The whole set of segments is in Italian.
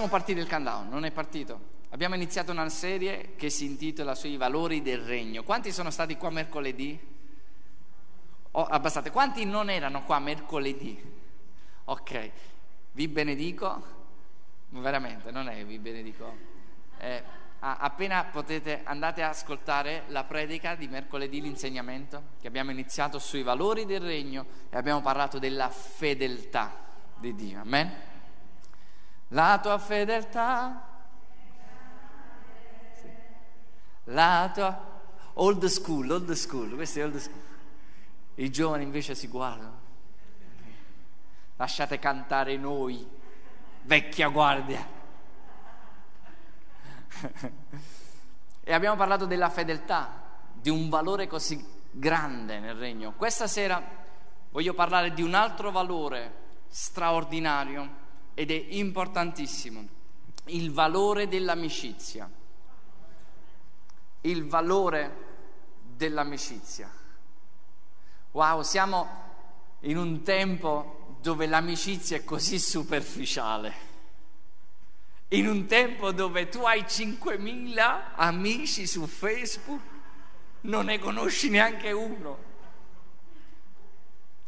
facciamo partire il countdown, non è partito. Abbiamo iniziato una serie che si intitola sui valori del regno. Quanti sono stati qua mercoledì? Abbassate. Quanti non erano qua mercoledì? Ok, vi benedico. Veramente, non è che vi benedico. Appena potete, andate ad ascoltare la predica di mercoledì, l'insegnamento che abbiamo iniziato sui valori del regno e abbiamo parlato della fedeltà di Dio. Amen. La tua fedeltà, sì. La tua old school, questo è old school. I giovani invece si guardano. Lasciate cantare noi, vecchia guardia. E abbiamo parlato della fedeltà, di un valore così grande nel regno. Questa sera voglio parlare di un altro valore straordinario ed è importantissimo, il valore dell'amicizia. Il valore dell'amicizia. Wow, siamo in un tempo dove l'amicizia è così superficiale. In un tempo dove tu hai 5.000 amici su Facebook, non ne conosci neanche uno.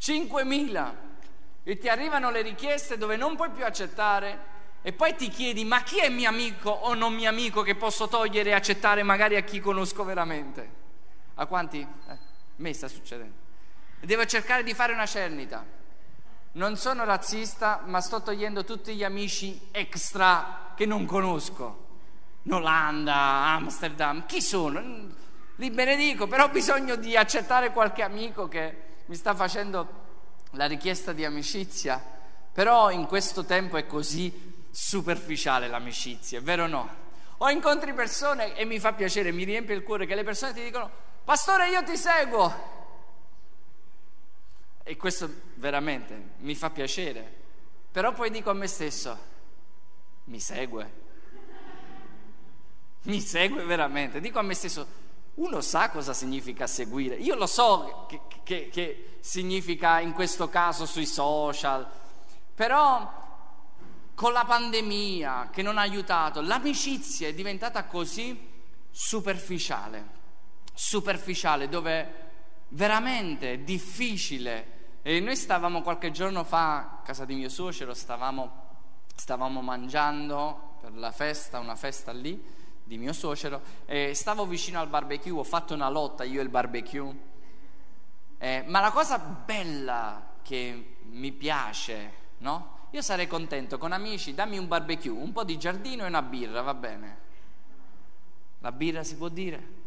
5.000. E ti arrivano le richieste dove non puoi più accettare e poi ti chiedi: ma chi è mio amico o non mio amico che posso togliere e accettare magari a chi conosco veramente? A quanti? A me sta succedendo. Devo cercare di fare una cernita. Non sono razzista, ma sto togliendo tutti gli amici extra che non conosco, in Olanda, Amsterdam, chi sono? Li benedico, però ho bisogno di accettare qualche amico che mi sta facendo la richiesta di amicizia. Però in questo tempo è così superficiale l'amicizia, è vero o no? O incontri persone, e mi fa piacere, mi riempie il cuore che le persone ti dicono: pastore, io ti seguo. E questo veramente mi fa piacere, però poi dico a me stesso: mi segue? Mi segue veramente? Dico a me stesso, uno sa cosa significa seguire? Io lo so che significa in questo caso sui social, però con la pandemia che non ha aiutato, l'amicizia è diventata così superficiale, dove veramente è difficile. E noi stavamo qualche giorno fa a casa di mio suocero, stavamo mangiando per la festa, una festa lì di mio suocero, e stavo vicino al barbecue, ho fatto una lotta io e il barbecue, ma la cosa bella che mi piace, no? Io sarei contento con amici, dammi un barbecue, un po' di giardino e una birra, va bene? La birra si può dire?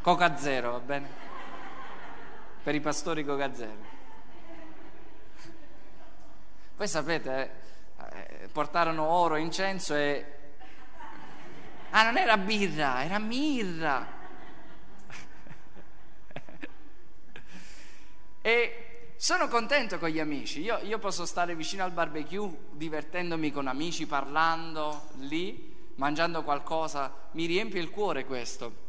Coca zero, va bene? Per i pastori Coca zero. Voi sapete, portarono oro, incenso e... Ah, non era birra, era mirra. E sono contento con gli amici. Io posso stare vicino al barbecue divertendomi con amici, parlando lì, mangiando qualcosa. Mi riempie il cuore questo.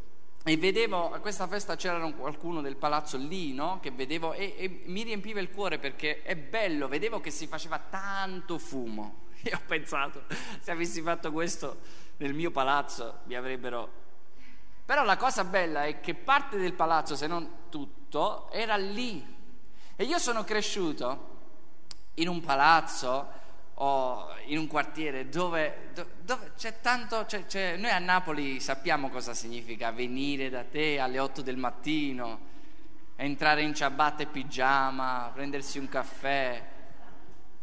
E vedevo, a questa festa c'era qualcuno del palazzo lì, no? Che vedevo e mi riempiva il cuore perché è bello, vedevo che si faceva tanto fumo. E ho pensato, se avessi fatto questo nel mio palazzo mi avrebbero... Però la cosa bella è che parte del palazzo, se non tutto, era lì. E io sono cresciuto in un palazzo o in un quartiere dove c'è tanto, noi a Napoli sappiamo cosa significa venire da te alle 8 del mattino, entrare in ciabatta e pigiama, prendersi un caffè.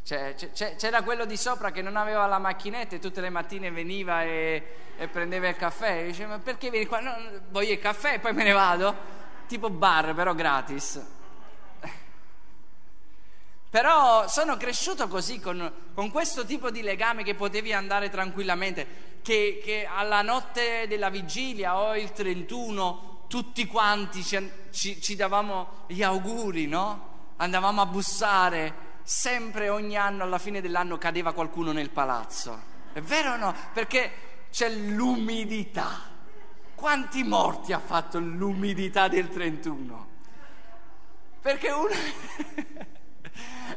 C'era quello di sopra che non aveva la macchinetta e tutte le mattine veniva e prendeva il caffè e diceva: ma perché vieni qua? No, voglio il caffè e poi me ne vado, tipo bar però gratis. Però sono cresciuto così, con questo tipo di legame, che potevi andare tranquillamente, che alla notte della vigilia o il 31 tutti quanti ci davamo gli auguri, no? Andavamo a bussare, sempre ogni anno alla fine dell'anno cadeva qualcuno nel palazzo, è vero o no? Perché c'è l'umidità. Quanti morti ha fatto l'umidità del 31? Perché uno...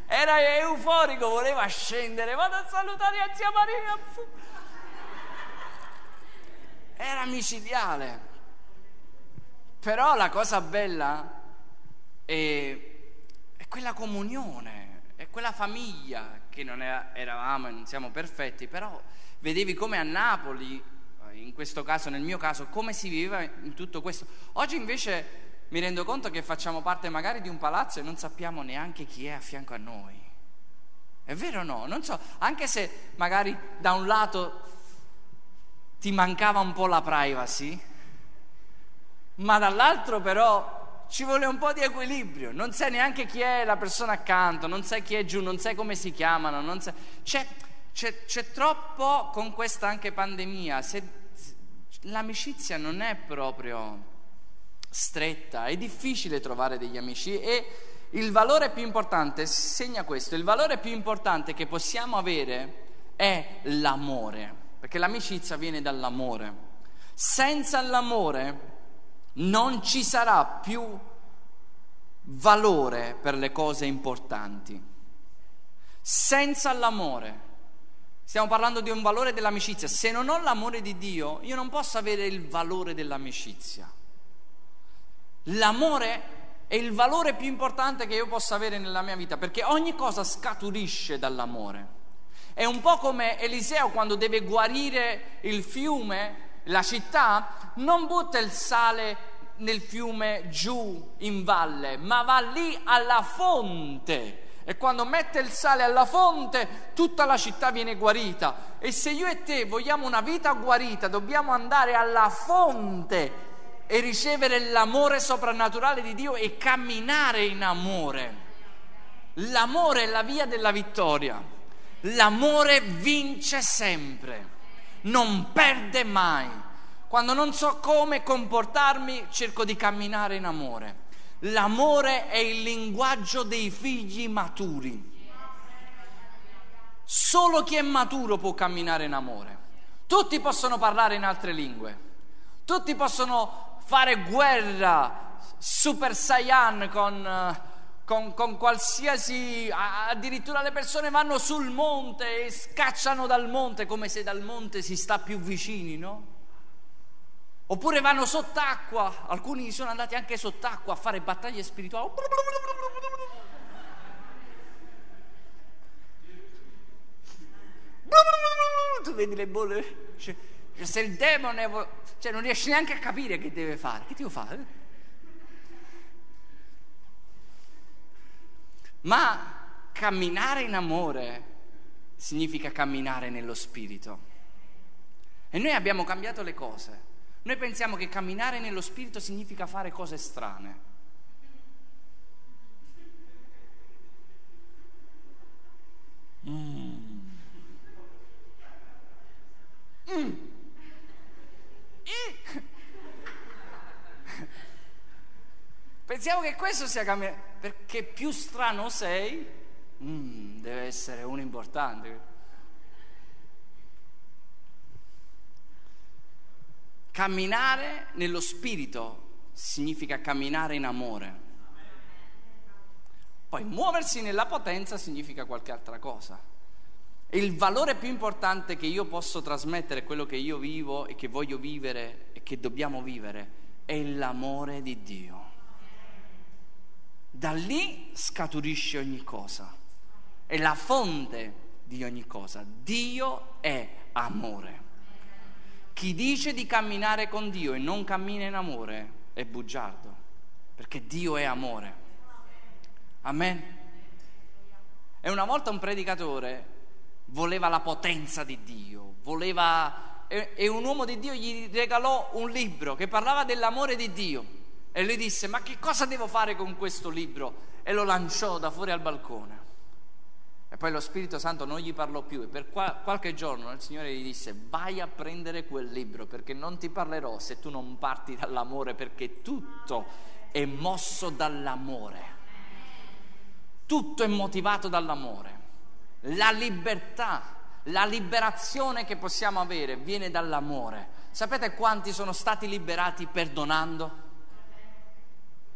era euforico, voleva scendere, vado a salutare a zia Maria, era micidiale. Però la cosa bella è quella comunione, è quella famiglia che non eravamo e non siamo perfetti, però vedevi come a Napoli, in questo caso, nel mio caso, come si viveva in tutto questo. Oggi invece mi rendo conto che facciamo parte magari di un palazzo e non sappiamo neanche chi è a fianco a noi, è vero o no? Non so, anche se magari da un lato ti mancava un po' la privacy, ma dall'altro però ci vuole un po' di equilibrio, non sai neanche chi è la persona accanto, non sai chi è giù, non sai come si chiamano, non sai... C'è troppo, con questa anche pandemia, l'amicizia non è proprio stretta, è difficile trovare degli amici, e il valore più importante, segna questo, il valore più importante che possiamo avere è l'amore, perché l'amicizia viene dall'amore. Senza l'amore non ci sarà più valore per le cose importanti. Senza l'amore, stiamo parlando di un valore dell'amicizia, se non ho l'amore di Dio io non posso avere il valore dell'amicizia. L'amore è il valore più importante che io possa avere nella mia vita, perché ogni cosa scaturisce dall'amore. È un po' come Eliseo quando deve guarire il fiume, la città, non butta il sale nel fiume giù in valle, ma va lì alla fonte, e quando mette il sale alla fonte tutta la città viene guarita. E se io e te vogliamo una vita guarita, dobbiamo andare alla fonte e ricevere l'amore soprannaturale di Dio e camminare in amore. L'amore è la via della vittoria, l'amore vince sempre, non perde mai. Quando non so come comportarmi, cerco di camminare in amore. L'amore è il linguaggio dei figli maturi. Solo chi è maturo può camminare in amore. Tutti possono parlare in altre lingue, tutti possono fare guerra Super Saiyan con qualsiasi, addirittura le persone vanno sul monte e scacciano dal monte come se dal monte si sta più vicini, no? Oppure vanno sott'acqua, alcuni sono andati anche sott'acqua a fare battaglie spirituali. Tu vedi le bolle, cioè, se il demone non riesce neanche a capire che deve fare, che devo fare? Ma camminare in amore significa camminare nello spirito, e noi abbiamo cambiato le cose. Noi pensiamo che camminare nello spirito significa fare cose strane. Pensiamo che questo sia camminare, perché più strano sei, deve essere uno importante. Camminare nello spirito significa camminare in amore. Poi muoversi nella potenza significa qualche altra cosa. E il valore più importante che io posso trasmettere, quello che io vivo e che voglio vivere e che dobbiamo vivere, è l'amore di Dio. Da lì scaturisce ogni cosa, è la fonte di ogni cosa. Dio è amore. Chi dice di camminare con Dio e non cammina in amore è bugiardo, perché Dio è amore. Amen. E una volta un predicatore voleva la potenza di Dio, e un uomo di Dio gli regalò un libro che parlava dell'amore di Dio. E lui disse: ma che cosa devo fare con questo libro? E lo lanciò da fuori al balcone. E poi lo Spirito Santo non gli parlò più, e per qualche giorno il Signore gli disse: vai a prendere quel libro, perché non ti parlerò se tu non parti dall'amore, perché tutto è mosso dall'amore, tutto è motivato dall'amore. La libertà, la liberazione che possiamo avere viene dall'amore. Sapete quanti sono stati liberati perdonando?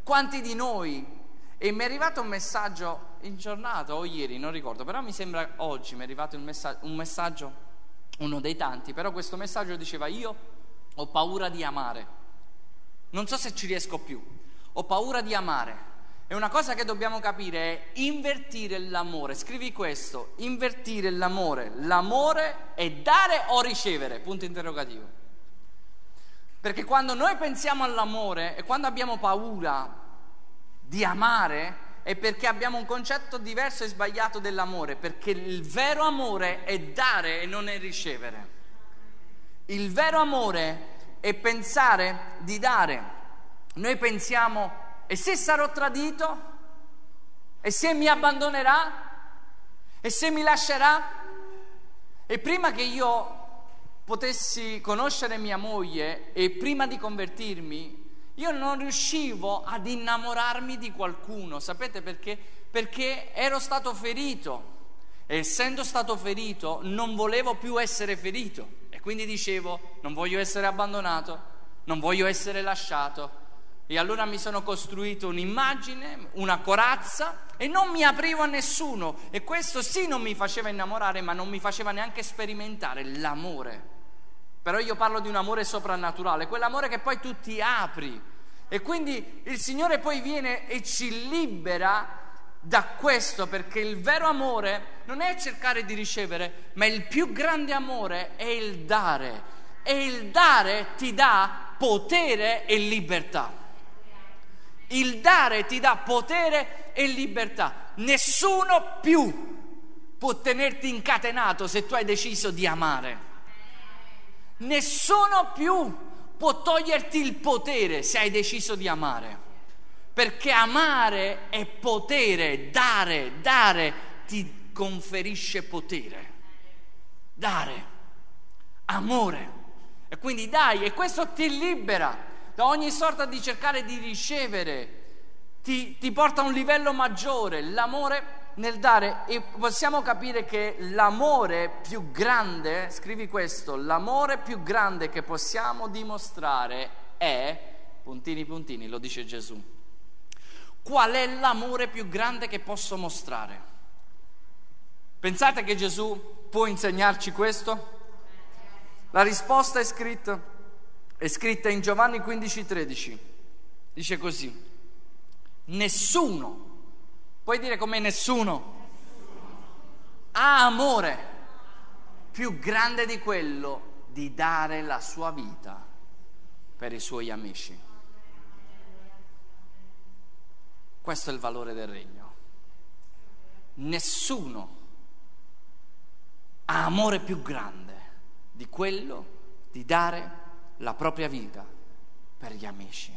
Quanti di noi? E mi è arrivato un messaggio in giornata o ieri, non ricordo, però mi sembra oggi mi è arrivato un messaggio, uno dei tanti, però questo messaggio diceva: io ho paura di amare, non so se ci riesco più, ho paura di amare. E una cosa che dobbiamo capire è invertire l'amore. Scrivi questo: invertire l'amore. L'amore è dare o ricevere? Punto interrogativo. Perché quando noi pensiamo all'amore e quando abbiamo paura di amare è perché abbiamo un concetto diverso e sbagliato dell'amore, perché il vero amore è dare e non è ricevere. Il vero amore è pensare di dare. Noi pensiamo: e se sarò tradito? E se mi abbandonerà? E se mi lascerà? E prima che io potessi conoscere mia moglie e prima di convertirmi, io non riuscivo ad innamorarmi di qualcuno. Sapete perché? Perché ero stato ferito, e essendo stato ferito non volevo più essere ferito, e quindi dicevo: non voglio essere abbandonato, non voglio essere lasciato. E allora mi sono costruito un'immagine, una corazza, e non mi aprivo a nessuno, e questo sì non mi faceva innamorare, ma non mi faceva neanche sperimentare l'amore. Però io parlo di un amore soprannaturale, quell'amore che poi tu ti apri, e quindi il Signore poi viene e ci libera da questo, perché il vero amore non è cercare di ricevere, ma il più grande amore è il dare, e il dare ti dà potere e libertà. Il dare ti dà potere e libertà. Nessuno più può tenerti incatenato se tu hai deciso di amare. Nessuno più può toglierti il potere se hai deciso di amare, perché amare è potere. Dare ti conferisce potere, dare amore, e quindi dai, e questo ti libera da ogni sorta di cercare di ricevere, ti porta a un livello maggiore. L'amore nel dare. E possiamo capire che l'amore più grande, scrivi questo: l'amore più grande che possiamo dimostrare è, puntini puntini, lo dice Gesù. Qual è l'amore più grande che posso mostrare? Pensate che Gesù può insegnarci questo? La risposta è scritta in Giovanni 15:13, dice così: nessuno, puoi dire come nessuno, ha amore più grande di quello di dare la sua vita per i suoi amici. Questo è il valore del regno. Nessuno ha amore più grande di quello di dare la propria vita per gli amici.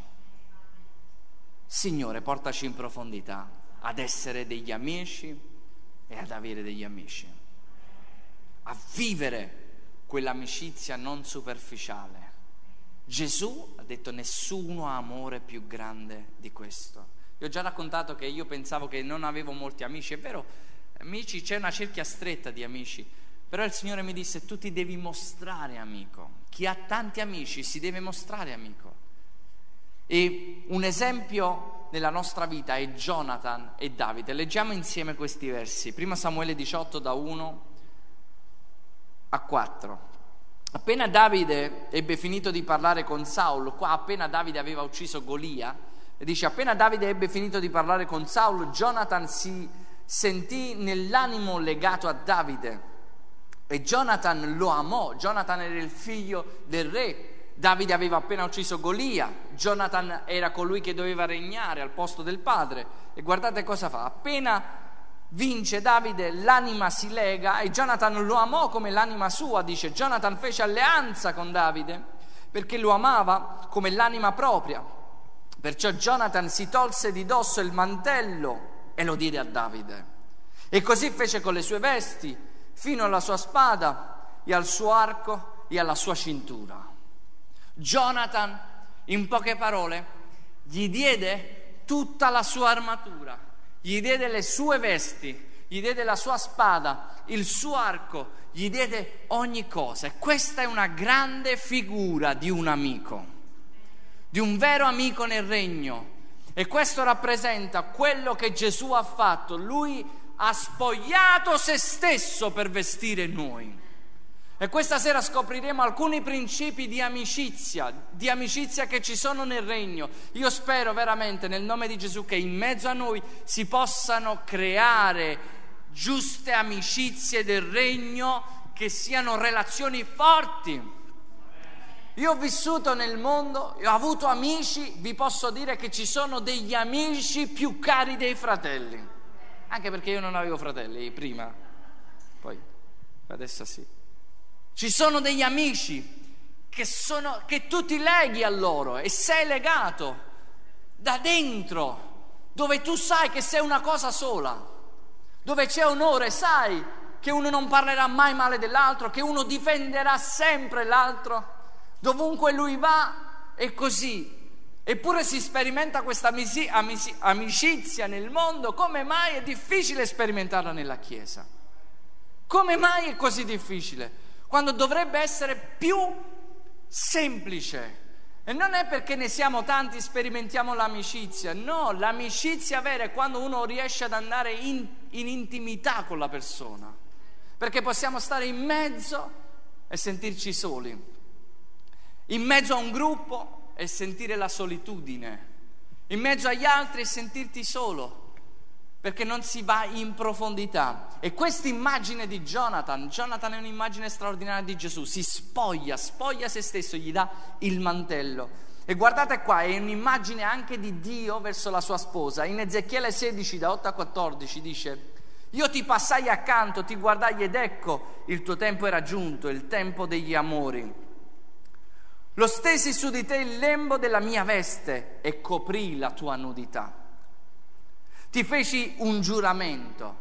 Signore, portaci in profondità ad essere degli amici e ad avere degli amici, a vivere quell'amicizia non superficiale. Gesù ha detto: nessuno ha amore più grande di questo. Vi ho già raccontato che io pensavo che non avevo molti amici. È vero, amici, c'è una cerchia stretta di amici, però il Signore mi disse: tu ti devi mostrare amico. Chi ha tanti amici si deve mostrare amico. E un esempio nella nostra vita è Jonathan e Davide. Leggiamo insieme questi versi. Prima Samuele 18 da 1 a 4. Appena Davide ebbe finito di parlare con Saul, qua appena Davide aveva ucciso Golia, e dice: appena Davide ebbe finito di parlare con Saul, Jonathan si sentì nell'animo legato a Davide, e Jonathan lo amò. Jonathan era il figlio del re. Davide aveva appena ucciso Golia, Jonathan era colui che doveva regnare al posto del padre, e guardate cosa fa: appena vince Davide l'anima si lega, e Jonathan lo amò come l'anima sua. Dice: Jonathan fece alleanza con Davide perché lo amava come l'anima propria. Perciò Jonathan si tolse di dosso il mantello e lo diede a Davide, e così fece con le sue vesti fino alla sua spada e al suo arco e alla sua cintura. Jonathan, in poche parole, gli diede tutta la sua armatura, gli diede le sue vesti, gli diede la sua spada, il suo arco, gli diede ogni cosa. E questa è una grande figura di un amico, di un vero amico nel regno. E questo rappresenta quello che Gesù ha fatto. Lui ha spogliato se stesso per vestire noi. E questa sera scopriremo alcuni principi di amicizia che ci sono nel regno. Io spero veramente nel nome di Gesù che in mezzo a noi si possano creare giuste amicizie del regno, che siano relazioni forti. Io ho vissuto nel mondo, ho avuto amici, vi posso dire che ci sono degli amici più cari dei fratelli, anche perché io non avevo fratelli prima, poi adesso sì. Ci sono degli amici che tu ti leghi a loro e sei legato da dentro, dove tu sai che sei una cosa sola, dove c'è onore, sai che uno non parlerà mai male dell'altro, che uno difenderà sempre l'altro dovunque lui va, e così. Eppure si sperimenta questa amicizia nel mondo. Come mai è difficile sperimentarla nella Chiesa? Come mai è così difficile? Quando dovrebbe essere più semplice. E non è perché ne siamo tanti, sperimentiamo l'amicizia. No, l'amicizia vera è quando uno riesce ad andare in intimità con la persona, perché possiamo stare in mezzo e sentirci soli, in mezzo a un gruppo e sentire la solitudine, in mezzo agli altri e sentirti solo, perché non si va in profondità. E questa immagine di Jonathan è un'immagine straordinaria di Gesù. Si spoglia se stesso, gli dà il mantello. E guardate qua, è un'immagine anche di Dio verso la sua sposa. In Ezechiele 16 da 8 a 14 dice: io ti passai accanto, ti guardai ed ecco, il tuo tempo era giunto, il tempo degli amori. Lo stesi su di te il lembo della mia veste e coprì la tua nudità. Ti feci un giuramento.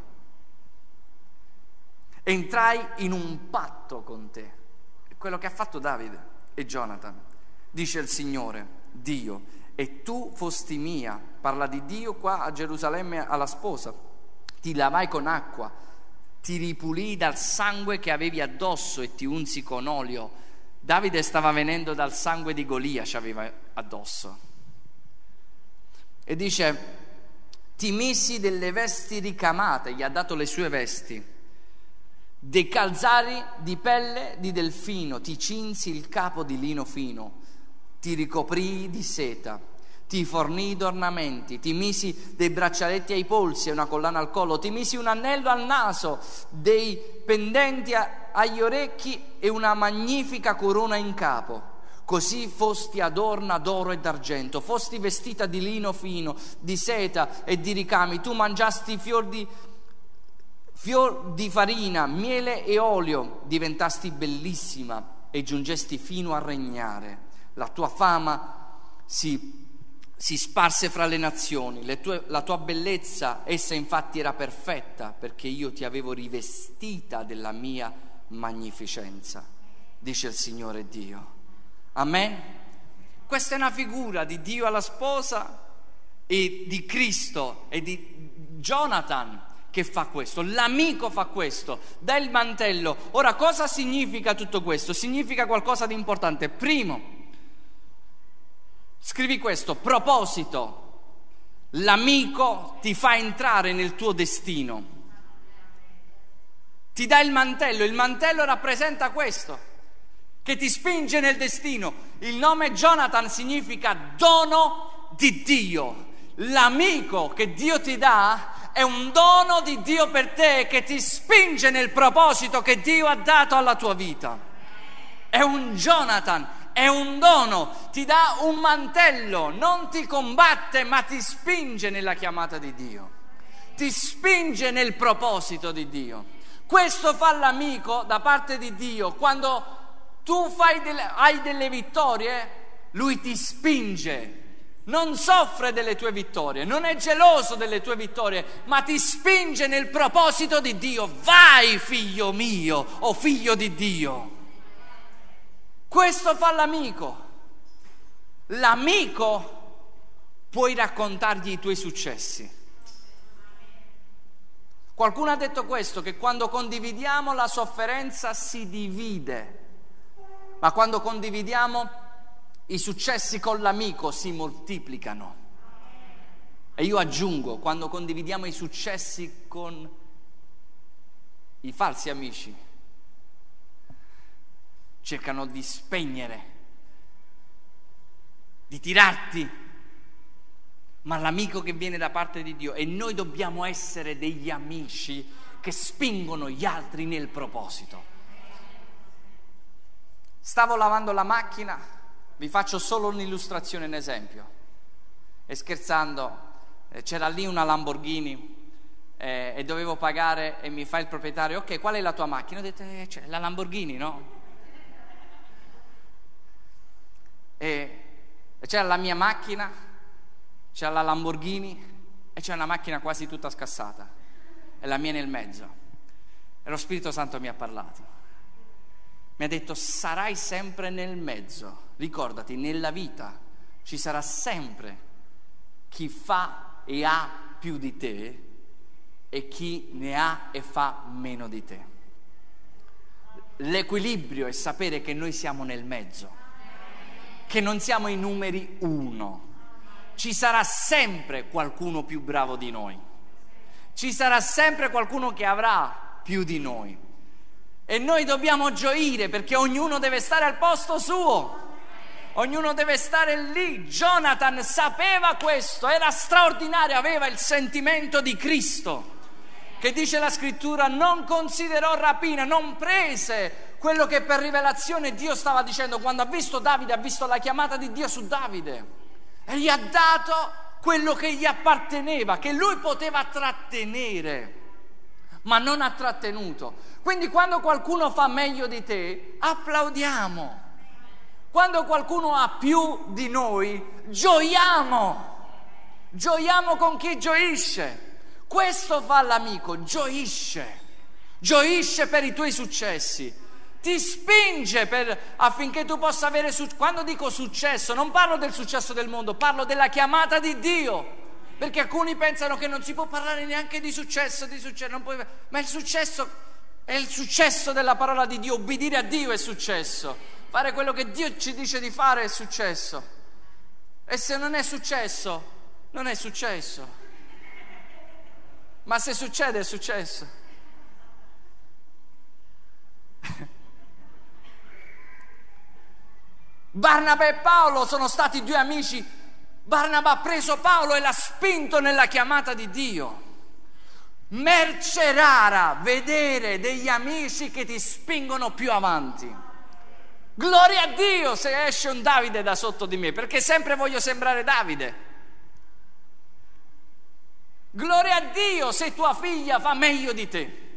Entrai in un patto con te. Quello che ha fatto Davide e Jonathan, dice il Signore Dio. E tu fosti mia. Parla di Dio qua a Gerusalemme alla sposa. Ti lavai con acqua, ti ripulì dal sangue che avevi addosso e ti unsi con olio. Davide stava venendo dal sangue di Golia, ci aveva addosso. E dice: ti misi delle vesti ricamate, gli ha dato le sue vesti, dei calzari di pelle di delfino, ti cinsi il capo di lino fino, ti ricoprì di seta, ti fornì d'ornamenti, ti misi dei braccialetti ai polsi e una collana al collo, ti misi un anello al naso, dei pendenti agli orecchi e una magnifica corona in capo. Così fosti adorna d'oro e d'argento, fosti vestita di lino fino, di seta e di ricami. Tu mangiasti fior di farina, miele e olio, diventasti bellissima e giungesti fino a regnare. La tua fama si sparse fra le nazioni, la tua bellezza, essa infatti era perfetta, perché io ti avevo rivestita della mia magnificenza, dice il Signore Dio. Amen. Questa è una figura di Dio alla sposa e di Cristo e di Jonathan che fa questo, l'amico fa questo, dà il mantello. Ora, cosa significa tutto questo? Significa qualcosa di importante. Primo, scrivi questo: proposito. L'amico ti fa entrare nel tuo destino, ti dà il mantello. Il mantello rappresenta questo, che ti spinge nel destino. Il nome Jonathan significa dono di Dio. L'amico che Dio ti dà è un dono di Dio per te, che ti spinge nel proposito che Dio ha dato alla tua vita. È un Jonathan, è un dono, ti dà un mantello, non ti combatte ma ti spinge nella chiamata di Dio, ti spinge nel proposito di Dio. Questo fa l'amico da parte di Dio. Quando tu hai delle vittorie, lui ti spinge, non soffre delle tue vittorie, non è geloso delle tue vittorie, ma ti spinge nel proposito di Dio. Vai, figlio mio o figlio di Dio. Questo fa l'amico. L'amico puoi raccontargli i tuoi successi. Qualcuno ha detto questo, che quando condividiamo la sofferenza si divide, ma quando condividiamo i successi con l'amico si moltiplicano. E io aggiungo, quando condividiamo i successi con i falsi amici, cercano di spegnere, di tirarti, ma l'amico che viene da parte di Dio, e noi dobbiamo essere degli amici che spingono gli altri nel proposito. Stavo lavando la macchina, vi faccio solo un'illustrazione, un esempio, e scherzando c'era lì una Lamborghini e dovevo pagare, e mi fa il proprietario: ok, qual è la tua macchina? Ho detto c'è la Lamborghini, no? E c'era la mia macchina, c'era la Lamborghini e c'è una macchina quasi tutta scassata e la mia nel mezzo, e lo Spirito Santo mi ha parlato, mi ha detto: sarai sempre nel mezzo, ricordati, nella vita ci sarà sempre chi fa e ha più di te e chi ne ha e fa meno di te. L'equilibrio è sapere che noi siamo nel mezzo, che non siamo i numeri uno. Ci sarà sempre qualcuno più bravo di noi, ci sarà sempre qualcuno che avrà più di noi, e noi dobbiamo gioire perché ognuno deve stare al posto suo. Ognuno deve stare lì. Jonathan sapeva questo, era straordinario, aveva il sentimento di Cristo, che dice la scrittura: non considerò rapina, non prese quello che per rivelazione Dio stava dicendo. Quando ha visto Davide, ha visto la chiamata di Dio su Davide e gli ha dato quello che gli apparteneva, che lui poteva trattenere, ma non ha trattenuto. Quindi quando qualcuno fa meglio di te, applaudiamo. Quando qualcuno ha più di noi, gioiamo, gioiamo con chi gioisce. Questo fa l'amico, gioisce, gioisce per i tuoi successi, ti spinge affinché tu possa avere successo. Quando dico successo, non parlo del successo del mondo, parlo della chiamata di Dio, perché alcuni pensano che non si può parlare neanche di successo, non puoi, ma il successo è il successo della parola di Dio. Obbedire a Dio è successo. Fare quello che Dio ci dice di fare è successo. E se non è successo, non è successo. Ma se succede, è successo. Barnaba e Paolo sono stati due amici. Barnaba ha preso Paolo e l'ha spinto nella chiamata di Dio. Merce rara vedere degli amici che ti spingono più avanti. Gloria a Dio se esce un Davide da sotto di me, perché sempre voglio sembrare Davide. Gloria a Dio se tua figlia fa meglio di te.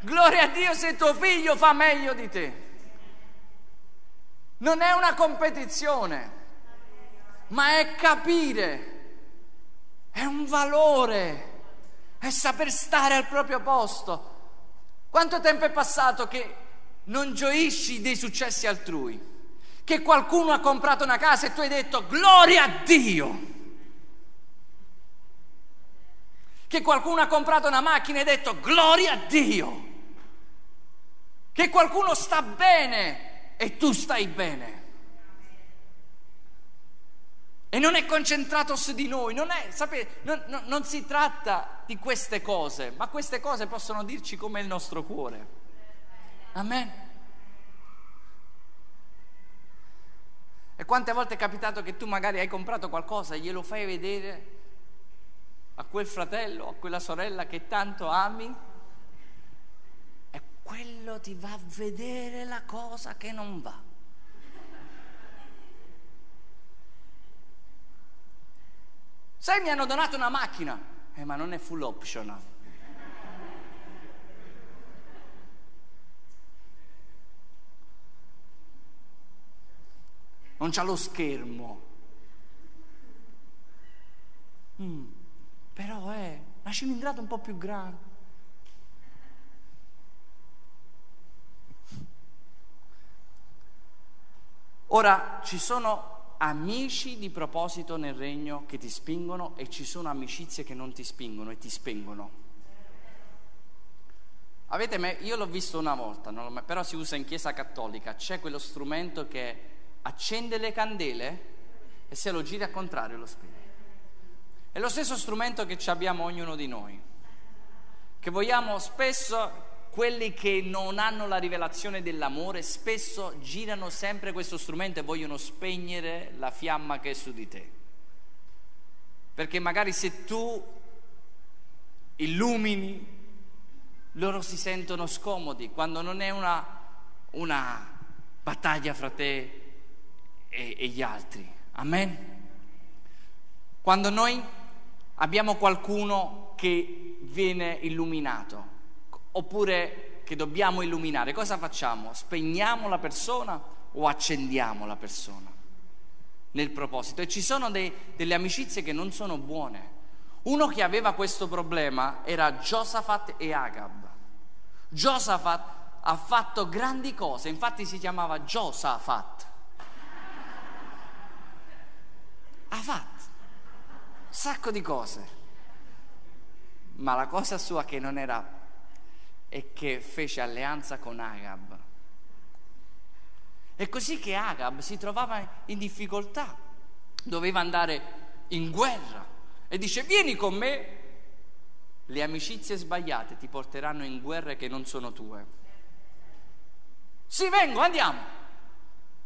Gloria a Dio se tuo figlio fa meglio di te. Non è una competizione, ma è capire, è un valore, è saper stare al proprio posto. Quanto tempo è passato che non gioisci dei successi altrui, che qualcuno ha comprato una casa e tu hai detto gloria a Dio, che qualcuno ha comprato una macchina e hai detto gloria a Dio, che qualcuno sta bene e tu stai bene, e non è concentrato su di noi. Non si tratta di queste cose, ma queste cose possono dirci com'è il nostro cuore. Amen. E quante volte è capitato che tu magari hai comprato qualcosa e glielo fai vedere a quel fratello, a quella sorella che tanto ami, e quello ti va a vedere la cosa che non va. Sai, mi hanno donato una macchina, ma non è full optional. Non c'ha lo schermo. Però è una cilindrata un po' più grande. Ora, ci sono amici di proposito nel regno che ti spingono, e ci sono amicizie che non ti spingono e ti spengono. Io l'ho visto una volta, però si usa in Chiesa Cattolica. C'è quello strumento che accende le candele e se lo giri al contrario lo spegni. È lo stesso strumento che abbiamo ognuno di noi, che vogliamo spesso. Quelli che non hanno la rivelazione dell'amore spesso girano sempre questo strumento e vogliono spegnere la fiamma che è su di te, perché magari se tu illumini loro si sentono scomodi, quando non è una battaglia fra te e gli altri. Amen? Quando noi abbiamo qualcuno che viene illuminato oppure che dobbiamo illuminare, cosa facciamo? Spegniamo la persona o accendiamo la persona nel proposito? E ci sono delle amicizie che non sono buone. Uno che aveva questo problema era Giosafat e Agab. Giosafat ha fatto grandi cose, infatti si chiamava Giosafat. Ha fatto un sacco di cose, ma la cosa sua che non era, e che fece alleanza con Agab. È così che Agab si trovava in difficoltà, doveva andare in guerra e dice: vieni con me. Le amicizie sbagliate ti porteranno in guerre che non sono tue. Sì, vengo, andiamo.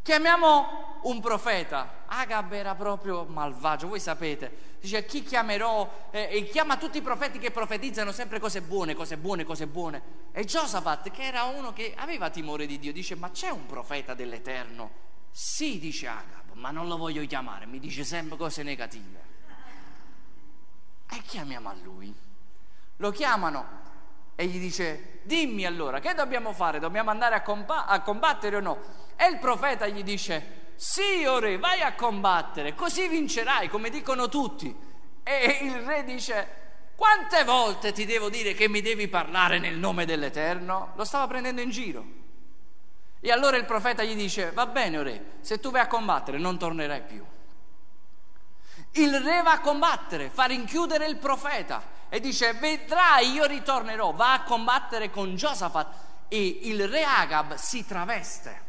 Chiamiamo un profeta. Agab era proprio malvagio, voi sapete. Dice: chi chiamerò? E chiama tutti i profeti che profetizzano sempre cose buone, cose buone, cose buone. E Giosafat, che era uno che aveva timore di Dio, dice: ma c'è un profeta dell'Eterno? Sì, dice Agab, ma non lo voglio chiamare, mi dice sempre cose negative. E chiamiamo a lui. Lo chiamano e gli dice: dimmi allora, che dobbiamo fare? Dobbiamo andare a combattere o no? E il profeta gli dice: sì, o re, vai a combattere, così vincerai, come dicono tutti. E il re dice: quante volte ti devo dire che mi devi parlare nel nome dell'Eterno? Lo stava prendendo in giro. E allora il profeta gli dice: va bene, o re, se tu vai a combattere non tornerai più. Il re va a combattere, fa rinchiudere il profeta e dice: vedrai, io ritornerò. Va a combattere con Giosafat e il re Agab si traveste.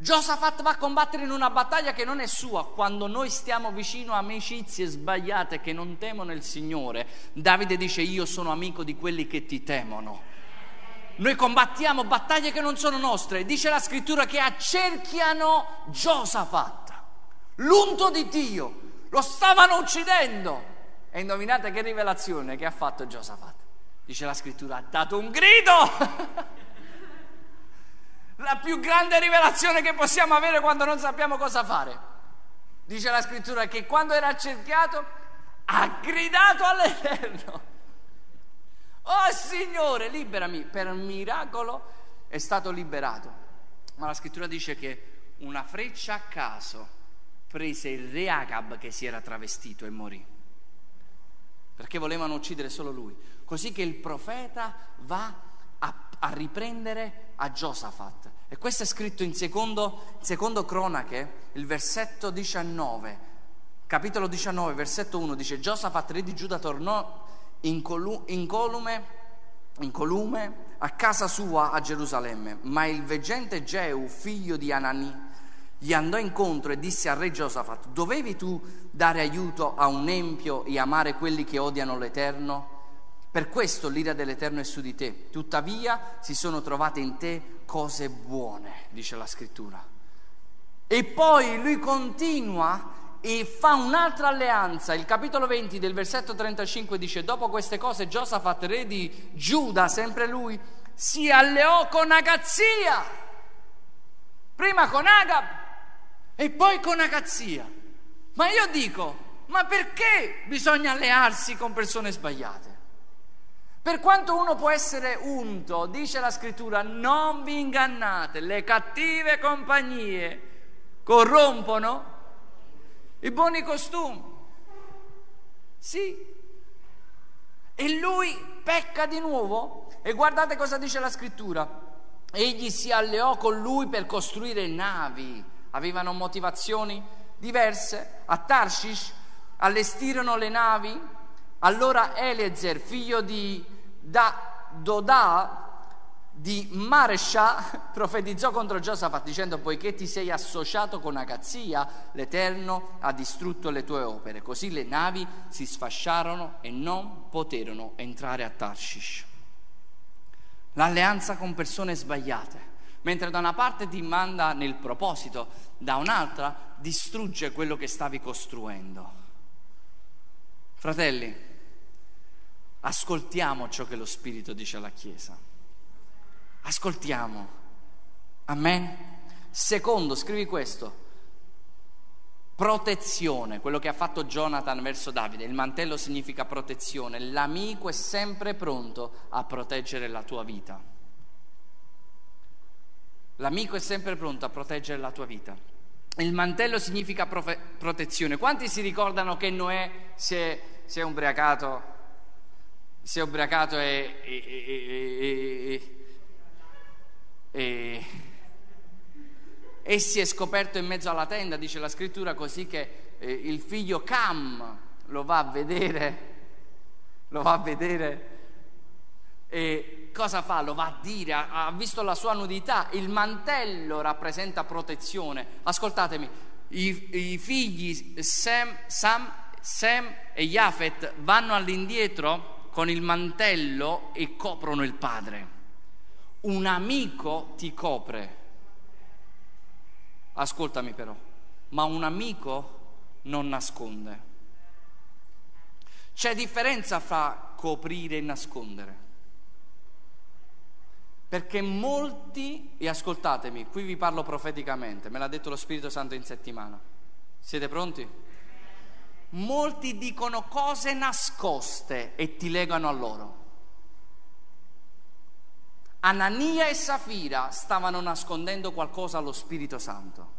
Giosafat va a combattere in una battaglia che non è sua. Quando noi stiamo vicino a amicizie sbagliate che non temono il Signore, Davide dice: io sono amico di quelli che ti temono. Noi combattiamo battaglie che non sono nostre. Dice la scrittura che accerchiano Giosafat, l'unto di Dio, lo stavano uccidendo. E indovinate che rivelazione che ha fatto Giosafat? Dice la scrittura: ha dato un grido. La più grande rivelazione che possiamo avere quando non sappiamo cosa fare. Dice la scrittura che quando era accerchiato ha gridato all'Eterno: oh Signore, liberami. Per miracolo è stato liberato, ma la scrittura dice che una freccia a caso prese il re Agab, che si era travestito, e morì, perché volevano uccidere solo lui. Così che il profeta va a riprendere a Giosafat, e questo è scritto in secondo Cronache, il versetto 19, capitolo 19, versetto 1, dice: Giosafat re di Giuda tornò incolume a casa sua a Gerusalemme, ma il veggente Jehu figlio di Anani gli andò incontro e disse al re Giosafat: dovevi tu dare aiuto a un empio e amare quelli che odiano l'Eterno? Per questo l'ira dell'Eterno è su di te, tuttavia si sono trovate in te cose buone, dice la scrittura. E poi lui continua e fa un'altra alleanza. Il capitolo 20 del versetto 35 dice: dopo queste cose Giosafat re di Giuda, sempre lui, si alleò con Agazia, prima con Agab e poi con Agazia. Ma io dico, ma perché bisogna allearsi con persone sbagliate? Per quanto uno può essere unto, dice la scrittura: non vi ingannate, le cattive compagnie corrompono i buoni costumi. Sì. E lui pecca di nuovo, e guardate cosa dice la scrittura: egli si alleò con lui per costruire navi. Avevano motivazioni diverse. A Tarshish allestirono le navi. Allora Eliezer, figlio di Dodà, di Maresha profetizzò contro Giosafat dicendo: poiché ti sei associato con Agazia, l'Eterno ha distrutto le tue opere. Così le navi si sfasciarono e non poterono entrare a Tarshish. L'alleanza con persone sbagliate, mentre da una parte ti manda nel proposito, da un'altra distrugge quello che stavi costruendo. Fratelli, ascoltiamo ciò che lo Spirito dice alla Chiesa. Ascoltiamo. Amen. Secondo, scrivi questo: protezione, quello che ha fatto Jonathan verso Davide. Il mantello significa protezione. L'amico è sempre pronto a proteggere la tua vita. L'amico è sempre pronto a proteggere la tua vita. Il mantello significa protezione. Quanti si ricordano che Noè si è ubriacato? Si è ubriacato e si è scoperto in mezzo alla tenda, dice la scrittura, così che il figlio Cam lo va a vedere e cosa fa? Lo va a dire, ha visto la sua nudità. Il mantello rappresenta protezione. Ascoltatemi, i figli Sem e Jafet vanno all'indietro con il mantello e coprono il padre. Un amico ti copre. Ascoltami però, ma un amico non nasconde. C'è differenza fra coprire e nascondere. Perché molti, e ascoltatemi, qui vi parlo profeticamente, me l'ha detto lo Spirito Santo in settimana. Siete pronti? Molti dicono cose nascoste e ti legano a loro. Anania e Safira stavano nascondendo qualcosa allo Spirito Santo.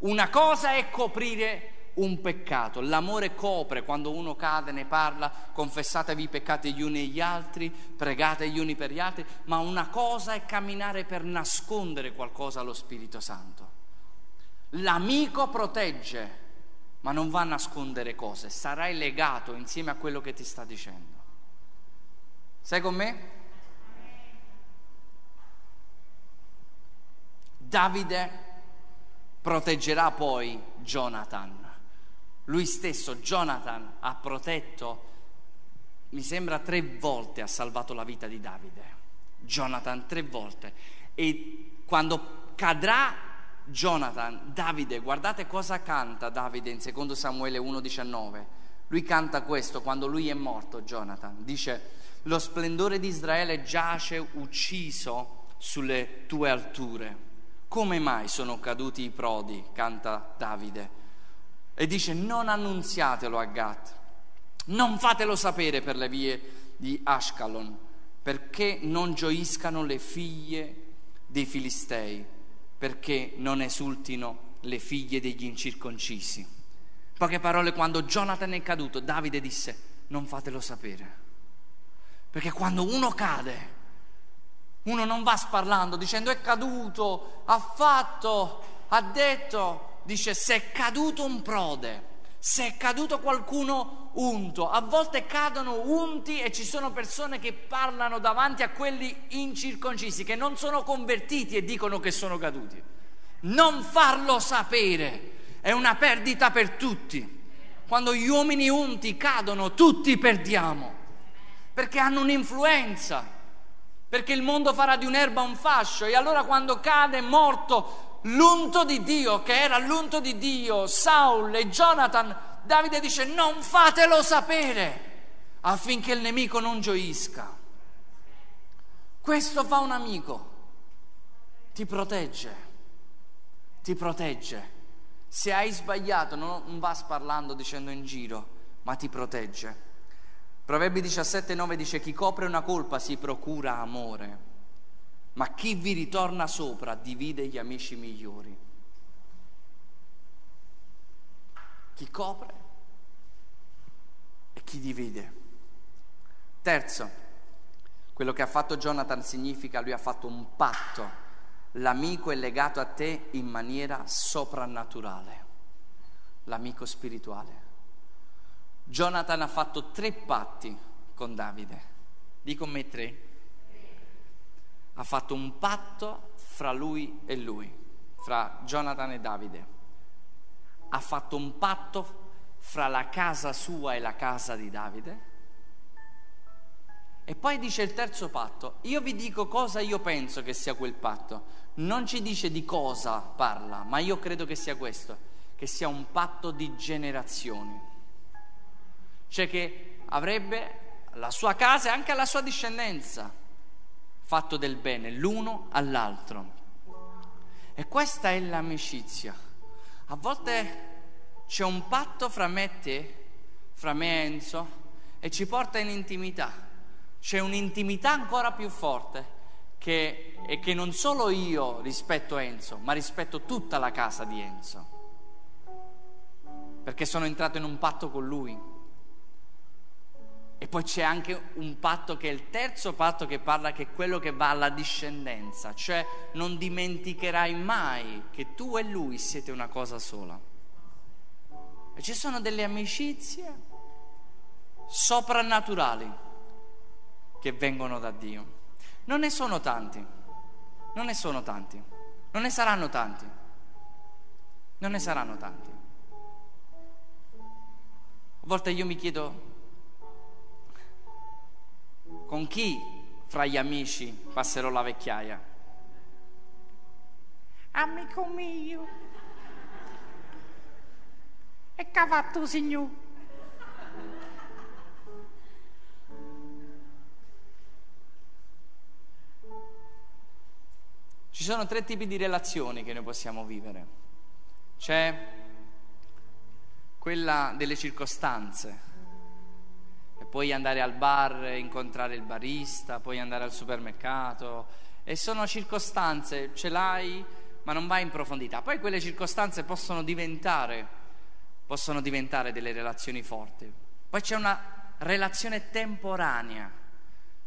Una cosa è coprire un peccato, l'amore copre, quando uno cade ne parla, confessatevi i peccati gli uni e gli altri, pregate gli uni per gli altri, ma una cosa è camminare per nascondere qualcosa allo Spirito Santo. L'amico protegge, ma non va a nascondere cose, sarai legato insieme a quello che ti sta dicendo. Sei con me? Davide proteggerà poi Jonathan. Lui stesso, Jonathan, ha protetto, mi sembra 3 volte ha salvato la vita di Davide. Jonathan 3 volte. E quando cadrà Jonathan, Davide, guardate cosa canta Davide in 2 Samuele 1,19. Lui canta questo quando lui è morto, Jonathan. Dice: lo splendore di Israele giace ucciso sulle tue alture. Come mai sono caduti i prodi? Canta Davide e dice: non annunziatelo a Gat, non fatelo sapere per le vie di Ashkelon, perché non gioiscano le figlie dei Filistei, perché non esultino le figlie degli incirconcisi. In poche parole, quando Jonathan è caduto, Davide disse: non fatelo sapere, perché quando uno cade uno non va sparlando dicendo è caduto, ha fatto, ha detto. Dice: se è caduto un prode, se è caduto qualcuno unto. A volte cadono unti e ci sono persone che parlano davanti a quelli incirconcisi che non sono convertiti e dicono che sono caduti. Non farlo sapere è una perdita per tutti. Quando gli uomini unti cadono, tutti perdiamo, perché hanno un'influenza, perché il mondo farà di un'erba un fascio. E allora quando cade morto l'unto di Dio, che era l'unto di Dio, Saul e Jonathan, Davide dice: non fatelo sapere, affinché il nemico non gioisca. Questo fa un amico, ti protegge. Se hai sbagliato non va sparlando dicendo in giro, ma ti protegge. Proverbi 17,9 dice: chi copre una colpa si procura amore, ma chi vi ritorna sopra divide gli amici migliori. Chi copre e chi divide. Terzo, quello che ha fatto Jonathan significa: lui ha fatto un patto. L'amico è legato a te in maniera soprannaturale, l'amico spirituale. Jonathan ha fatto 3 patti con Davide. Di con me 3. ha fatto un patto fra lui e lui, fra Jonathan e Davide, ha fatto un patto fra la casa sua e la casa di Davide. E poi dice il terzo patto: io vi dico cosa io penso che sia quel patto. Non ci dice di cosa parla, ma io credo che sia questo, che sia un patto di generazioni, cioè che avrebbe la sua casa e anche la sua discendenza fatto del bene l'uno all'altro. E questa è l'amicizia. A volte c'è un patto fra me e te, fra me e Enzo, e ci porta in intimità. C'è un'intimità ancora più forte che non solo io rispetto Enzo, ma rispetto tutta la casa di Enzo, perché sono entrato in un patto con lui. E poi c'è anche un patto che è il terzo patto, che parla, che è quello che va alla discendenza, cioè non dimenticherai mai che tu e lui siete una cosa sola. E ci sono delle amicizie soprannaturali che vengono da Dio. Non ne saranno tanti. A volte io mi chiedo con chi fra gli amici passerò la vecchiaia. Amico mio, e cavatto signore. Ci sono tre tipi di relazioni che noi possiamo vivere. C'è quella delle circostanze, e puoi andare al bar, incontrare il barista, puoi andare al supermercato, e sono circostanze, ce l'hai ma non vai in profondità. Poi quelle circostanze possono diventare delle relazioni forti. Poi c'è una relazione temporanea,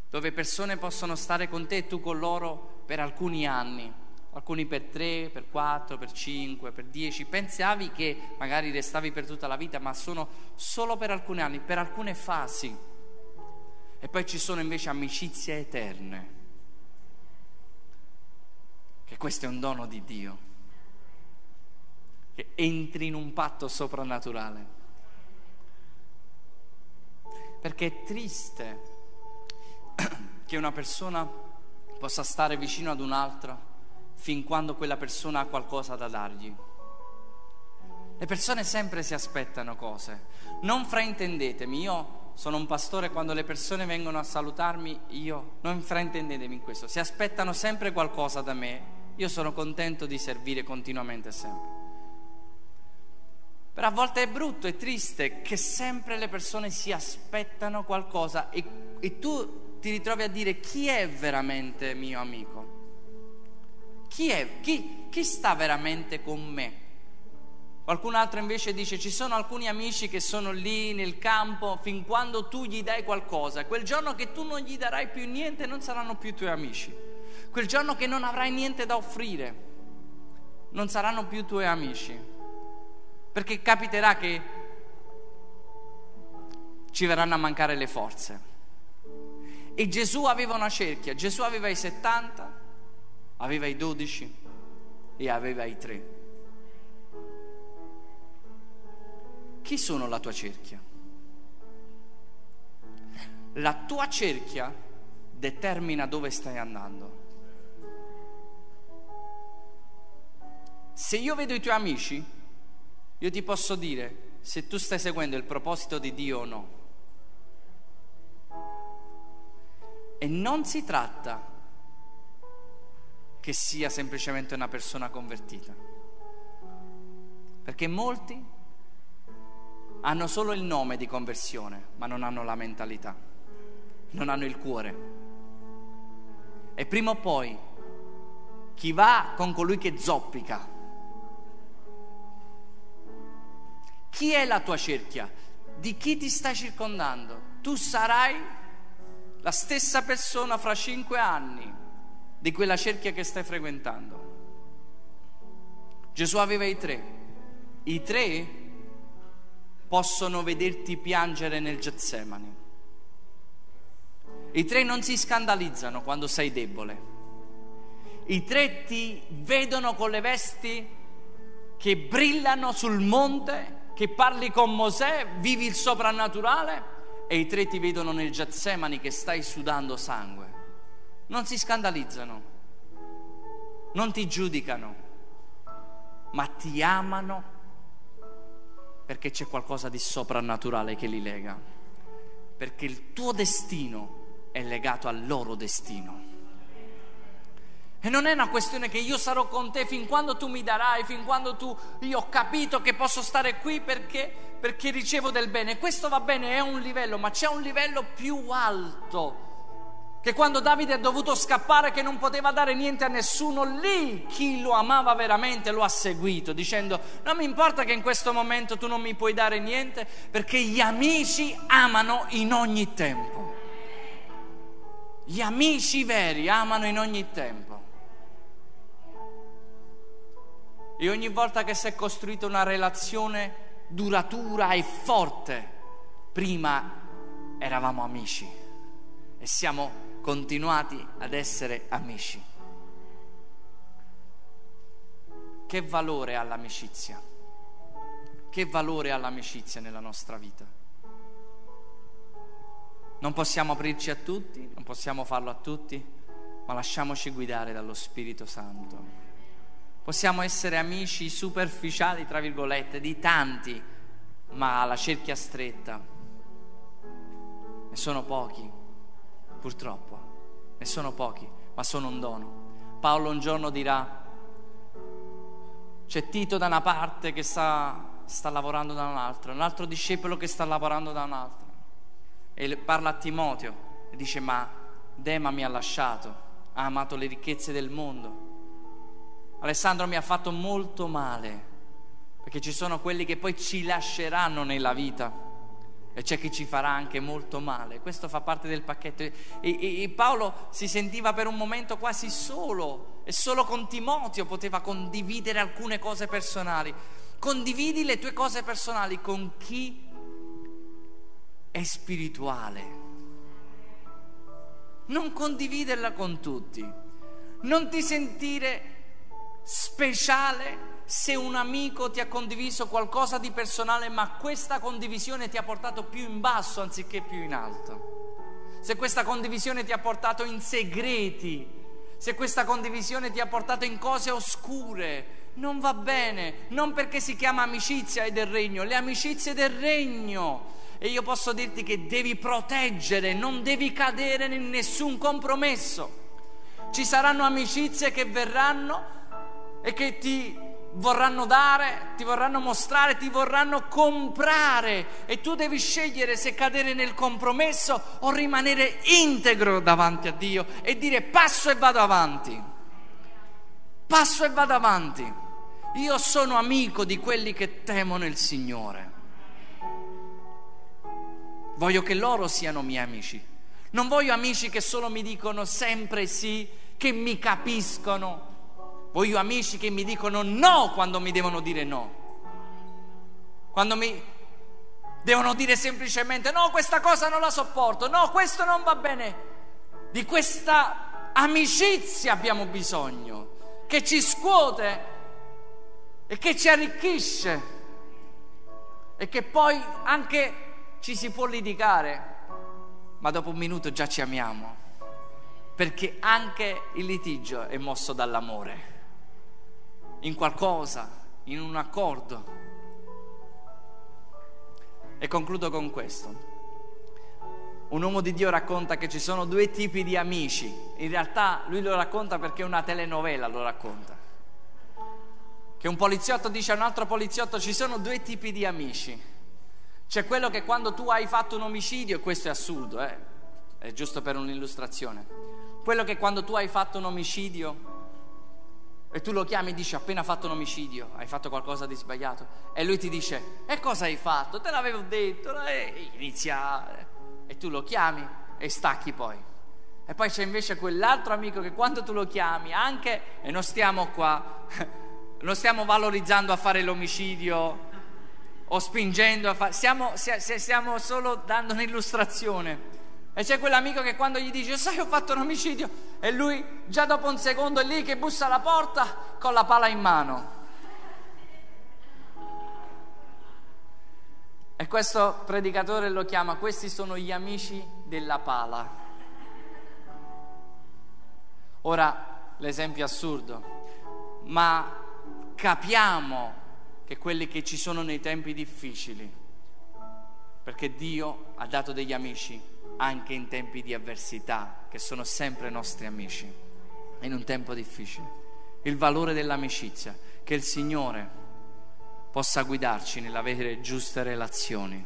dove persone possono stare con te e tu con loro per alcuni anni, alcuni per 3, per 4, per 5, per 10. Pensavi che magari restavi per tutta la vita, ma sono solo per alcuni anni, per alcune fasi. E poi ci sono invece amicizie eterne, che questo è un dono di Dio, che entri in un patto soprannaturale. Perché è triste che una persona possa stare vicino ad un altro fin quando quella persona ha qualcosa da dargli. Le persone sempre si aspettano cose. Non fraintendetemi, io sono un pastore, quando le persone vengono a salutarmi, non fraintendetemi in questo, si aspettano sempre qualcosa da me. Io sono contento di servire continuamente, sempre, però a volte è brutto e triste che sempre le persone si aspettano qualcosa e tu ti ritrovi a dire: chi è veramente mio amico? Chi sta veramente con me? Qualcun altro invece dice: ci sono alcuni amici che sono lì nel campo, fin quando tu gli dai qualcosa. Quel giorno che tu non gli darai più niente, non saranno più tuoi amici. Quel giorno che non avrai niente da offrire, non saranno più tuoi amici. Perché capiterà che ci verranno a mancare le forze. E Gesù aveva una cerchia. Gesù aveva i 70, aveva i 12 e aveva i 3. Chi sono la tua cerchia? La tua cerchia determina dove stai andando. Se io vedo i tuoi amici, io ti posso dire se tu stai seguendo il proposito di Dio o no. E non si tratta che sia semplicemente una persona convertita, perché molti hanno solo il nome di conversione, ma non hanno la mentalità, non hanno il cuore. E prima o poi chi va con colui che zoppica. Chi è la tua cerchia? Di chi ti stai circondando? Tu sarai la stessa persona fra 5 anni di quella cerchia che stai frequentando. Gesù aveva i 3. I 3 possono vederti piangere nel Getsemani. I 3 non si scandalizzano quando sei debole. I tre ti vedono con le vesti che brillano sul monte, che parli con Mosè, vivi il soprannaturale, e i tre ti vedono nel Getsemani che stai sudando sangue. Non si scandalizzano, non ti giudicano, ma ti amano perché c'è qualcosa di soprannaturale che li lega, perché il tuo destino è legato al loro destino. E non è una questione che io sarò con te fin quando tu mi darai, fin quando tu, io ho capito che posso stare qui perché ricevo del bene. Questo va bene, è un livello, ma c'è un livello più alto, che quando Davide ha dovuto scappare, che non poteva dare niente a nessuno, lì chi lo amava veramente lo ha seguito, dicendo: non mi importa che in questo momento tu non mi puoi dare niente, perché gli amici amano in ogni tempo. Gli amici veri amano in ogni tempo. E ogni volta che si è costruita una relazione duratura e forte, prima eravamo amici e siamo continuati ad essere amici. Che valore ha l'amicizia? Che valore ha l'amicizia nella nostra vita? Non possiamo aprirci a tutti, non possiamo farlo a tutti, ma lasciamoci guidare dallo Spirito Santo. Possiamo essere amici superficiali, tra virgolette, di tanti, ma alla cerchia stretta. Ne sono pochi, purtroppo, ne sono pochi, ma sono un dono. Paolo un giorno dirà: c'è Tito da una parte che sta lavorando da un altro discepolo che sta lavorando da un altro. E parla a Timoteo e dice: ma Dema mi ha lasciato, ha amato le ricchezze del mondo. Alessandro mi ha fatto molto male, perché ci sono quelli che poi ci lasceranno nella vita e c'è chi ci farà anche molto male. Questo fa parte del pacchetto. E Paolo si sentiva per un momento quasi solo, e solo con Timoteo poteva condividere alcune cose personali. Condividi le tue cose personali con chi è spirituale, non condividerla con tutti. Non ti sentire speciale se un amico ti ha condiviso qualcosa di personale, ma questa condivisione ti ha portato più in basso anziché più in alto. Se questa condivisione ti ha portato in segreti, se questa condivisione ti ha portato in cose oscure, non va bene, non perché si chiama amicizia e del regno, le amicizie del regno. E io posso dirti che devi proteggere, non devi cadere in nessun compromesso. Ci saranno amicizie che verranno e che ti vorranno dare, ti vorranno mostrare, ti vorranno comprare, e tu devi scegliere se cadere nel compromesso o rimanere integro davanti a Dio e dire: passo e vado avanti, passo e vado avanti. Io sono amico di quelli che temono il Signore, voglio che loro siano miei amici. Non voglio amici che solo mi dicono sempre sì, che mi capiscono. Voglio amici che mi dicono no quando mi devono dire no, quando mi devono dire semplicemente no, questa cosa non la sopporto, no, questo non va bene. Di questa amicizia abbiamo bisogno, che ci scuote e che ci arricchisce, e che poi anche ci si può litigare, ma dopo un minuto già ci amiamo, perché anche il litigio è mosso dall'amore, in qualcosa, in un accordo. E concludo con questo. Un uomo di Dio racconta che ci sono due tipi di amici. In realtà lui lo racconta perché una telenovela lo racconta, che un poliziotto dice a un altro poliziotto: ci sono due tipi di amici. C'è quello che quando tu hai fatto un omicidio, e questo è assurdo, è giusto per un'illustrazione, quello che quando tu hai fatto un omicidio e tu lo chiami e dici: appena fatto un omicidio, hai fatto qualcosa di sbagliato, e lui ti dice: e cosa hai fatto? Te l'avevo detto. E inizia, e tu lo chiami e stacchi poi. E poi c'è invece quell'altro amico che quando tu lo chiami, anche, e non stiamo qua, non stiamo valorizzando a fare l'omicidio o spingendo a fare, stiamo solo dando un'illustrazione. E c'è quell'amico che quando gli dice sai ho fatto un omicidio, e lui già dopo un secondo è lì che bussa alla porta con la pala in mano. E questo predicatore lo chiama, questi sono gli amici della pala. Ora, l'esempio è assurdo, ma capiamo che quelli che ci sono nei tempi difficili, perché Dio ha dato degli amici anche in tempi di avversità, che sono sempre nostri amici in un tempo difficile. Il valore dell'amicizia, che il Signore possa guidarci nell'avere giuste relazioni,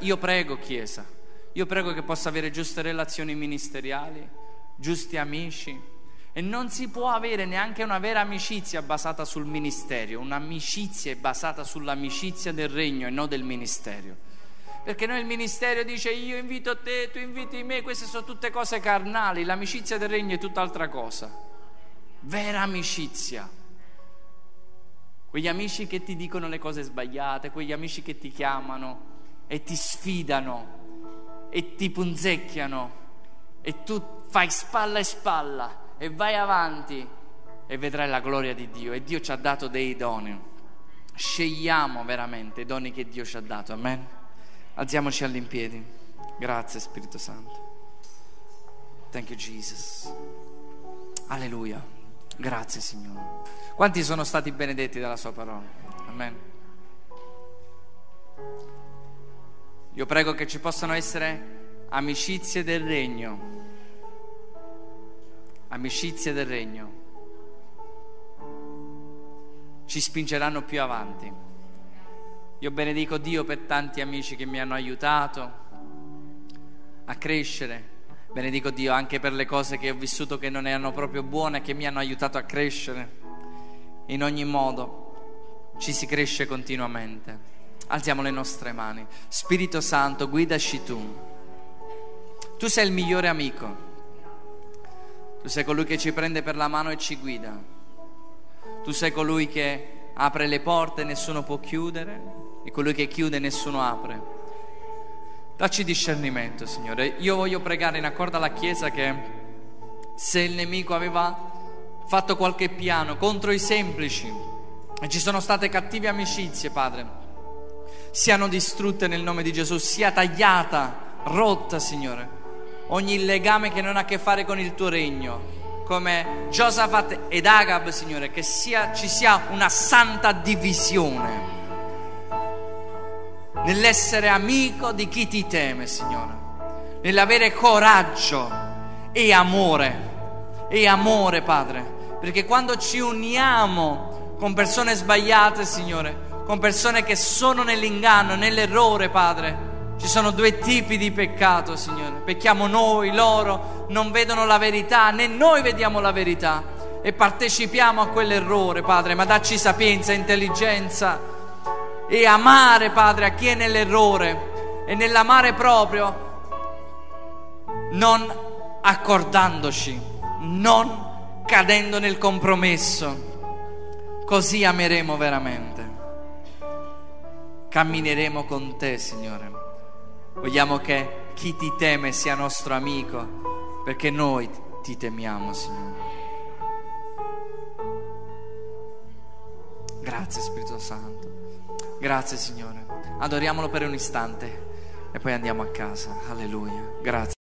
io prego Chiesa, io prego che possa avere giuste relazioni ministeriali, giusti amici. E non si può avere neanche una vera amicizia basata sul ministero, un'amicizia basata sull'amicizia del regno e non del ministero. Perché noi il ministero dice io invito te, tu inviti me, queste sono tutte cose carnali, l'amicizia del regno è tutt'altra cosa. Vera amicizia. Quegli amici che ti dicono le cose sbagliate, quegli amici che ti chiamano e ti sfidano e ti punzecchiano e tu fai spalla e spalla e vai avanti e vedrai la gloria di Dio. E Dio ci ha dato dei doni. Scegliamo veramente i doni che Dio ci ha dato, amen. Alziamoci all'impiedi. Grazie Spirito Santo. Thank you Jesus. Alleluia. Grazie Signore. Quanti sono stati benedetti dalla sua parola? Amen. Io prego che ci possano essere amicizie del regno. Amicizie del regno ci spingeranno più avanti. Io benedico Dio per tanti amici che mi hanno aiutato a crescere, benedico Dio anche per le cose che ho vissuto che non erano proprio buone, che mi hanno aiutato a crescere. In ogni modo ci si cresce continuamente. Alziamo le nostre mani. Spirito Santo, guidaci tu. Tu sei il migliore amico, tu sei colui che ci prende per la mano e ci guida, tu sei colui che apre le porte e nessuno può chiudere, e colui che chiude nessuno apre. Dacci discernimento, Signore. Io voglio pregare in accordo alla Chiesa che se il nemico aveva fatto qualche piano contro i semplici e ci sono state cattive amicizie, Padre, siano distrutte nel nome di Gesù, sia tagliata, rotta, Signore, ogni legame che non ha a che fare con il tuo regno, come Giosafat ed Agab, Signore, che ci sia una santa divisione nell'essere amico di chi ti teme, Signore, nell'avere coraggio e amore, Padre, perché quando ci uniamo con persone sbagliate, Signore, con persone che sono nell'inganno, nell'errore, Padre, ci sono due tipi di peccato, Signore. Pecchiamo noi, loro non vedono la verità, né noi vediamo la verità e partecipiamo a quell'errore, Padre. Ma dacci sapienza, intelligenza e amare, Padre, a chi è nell'errore e nell'amare proprio, non accordandoci, non cadendo nel compromesso. Così ameremo veramente. Cammineremo con te, Signore. Vogliamo che chi ti teme sia nostro amico, perché noi ti temiamo, Signore. Grazie Spirito Santo. Grazie Signore. Adoriamolo per un istante e poi andiamo a casa. Alleluia. Grazie.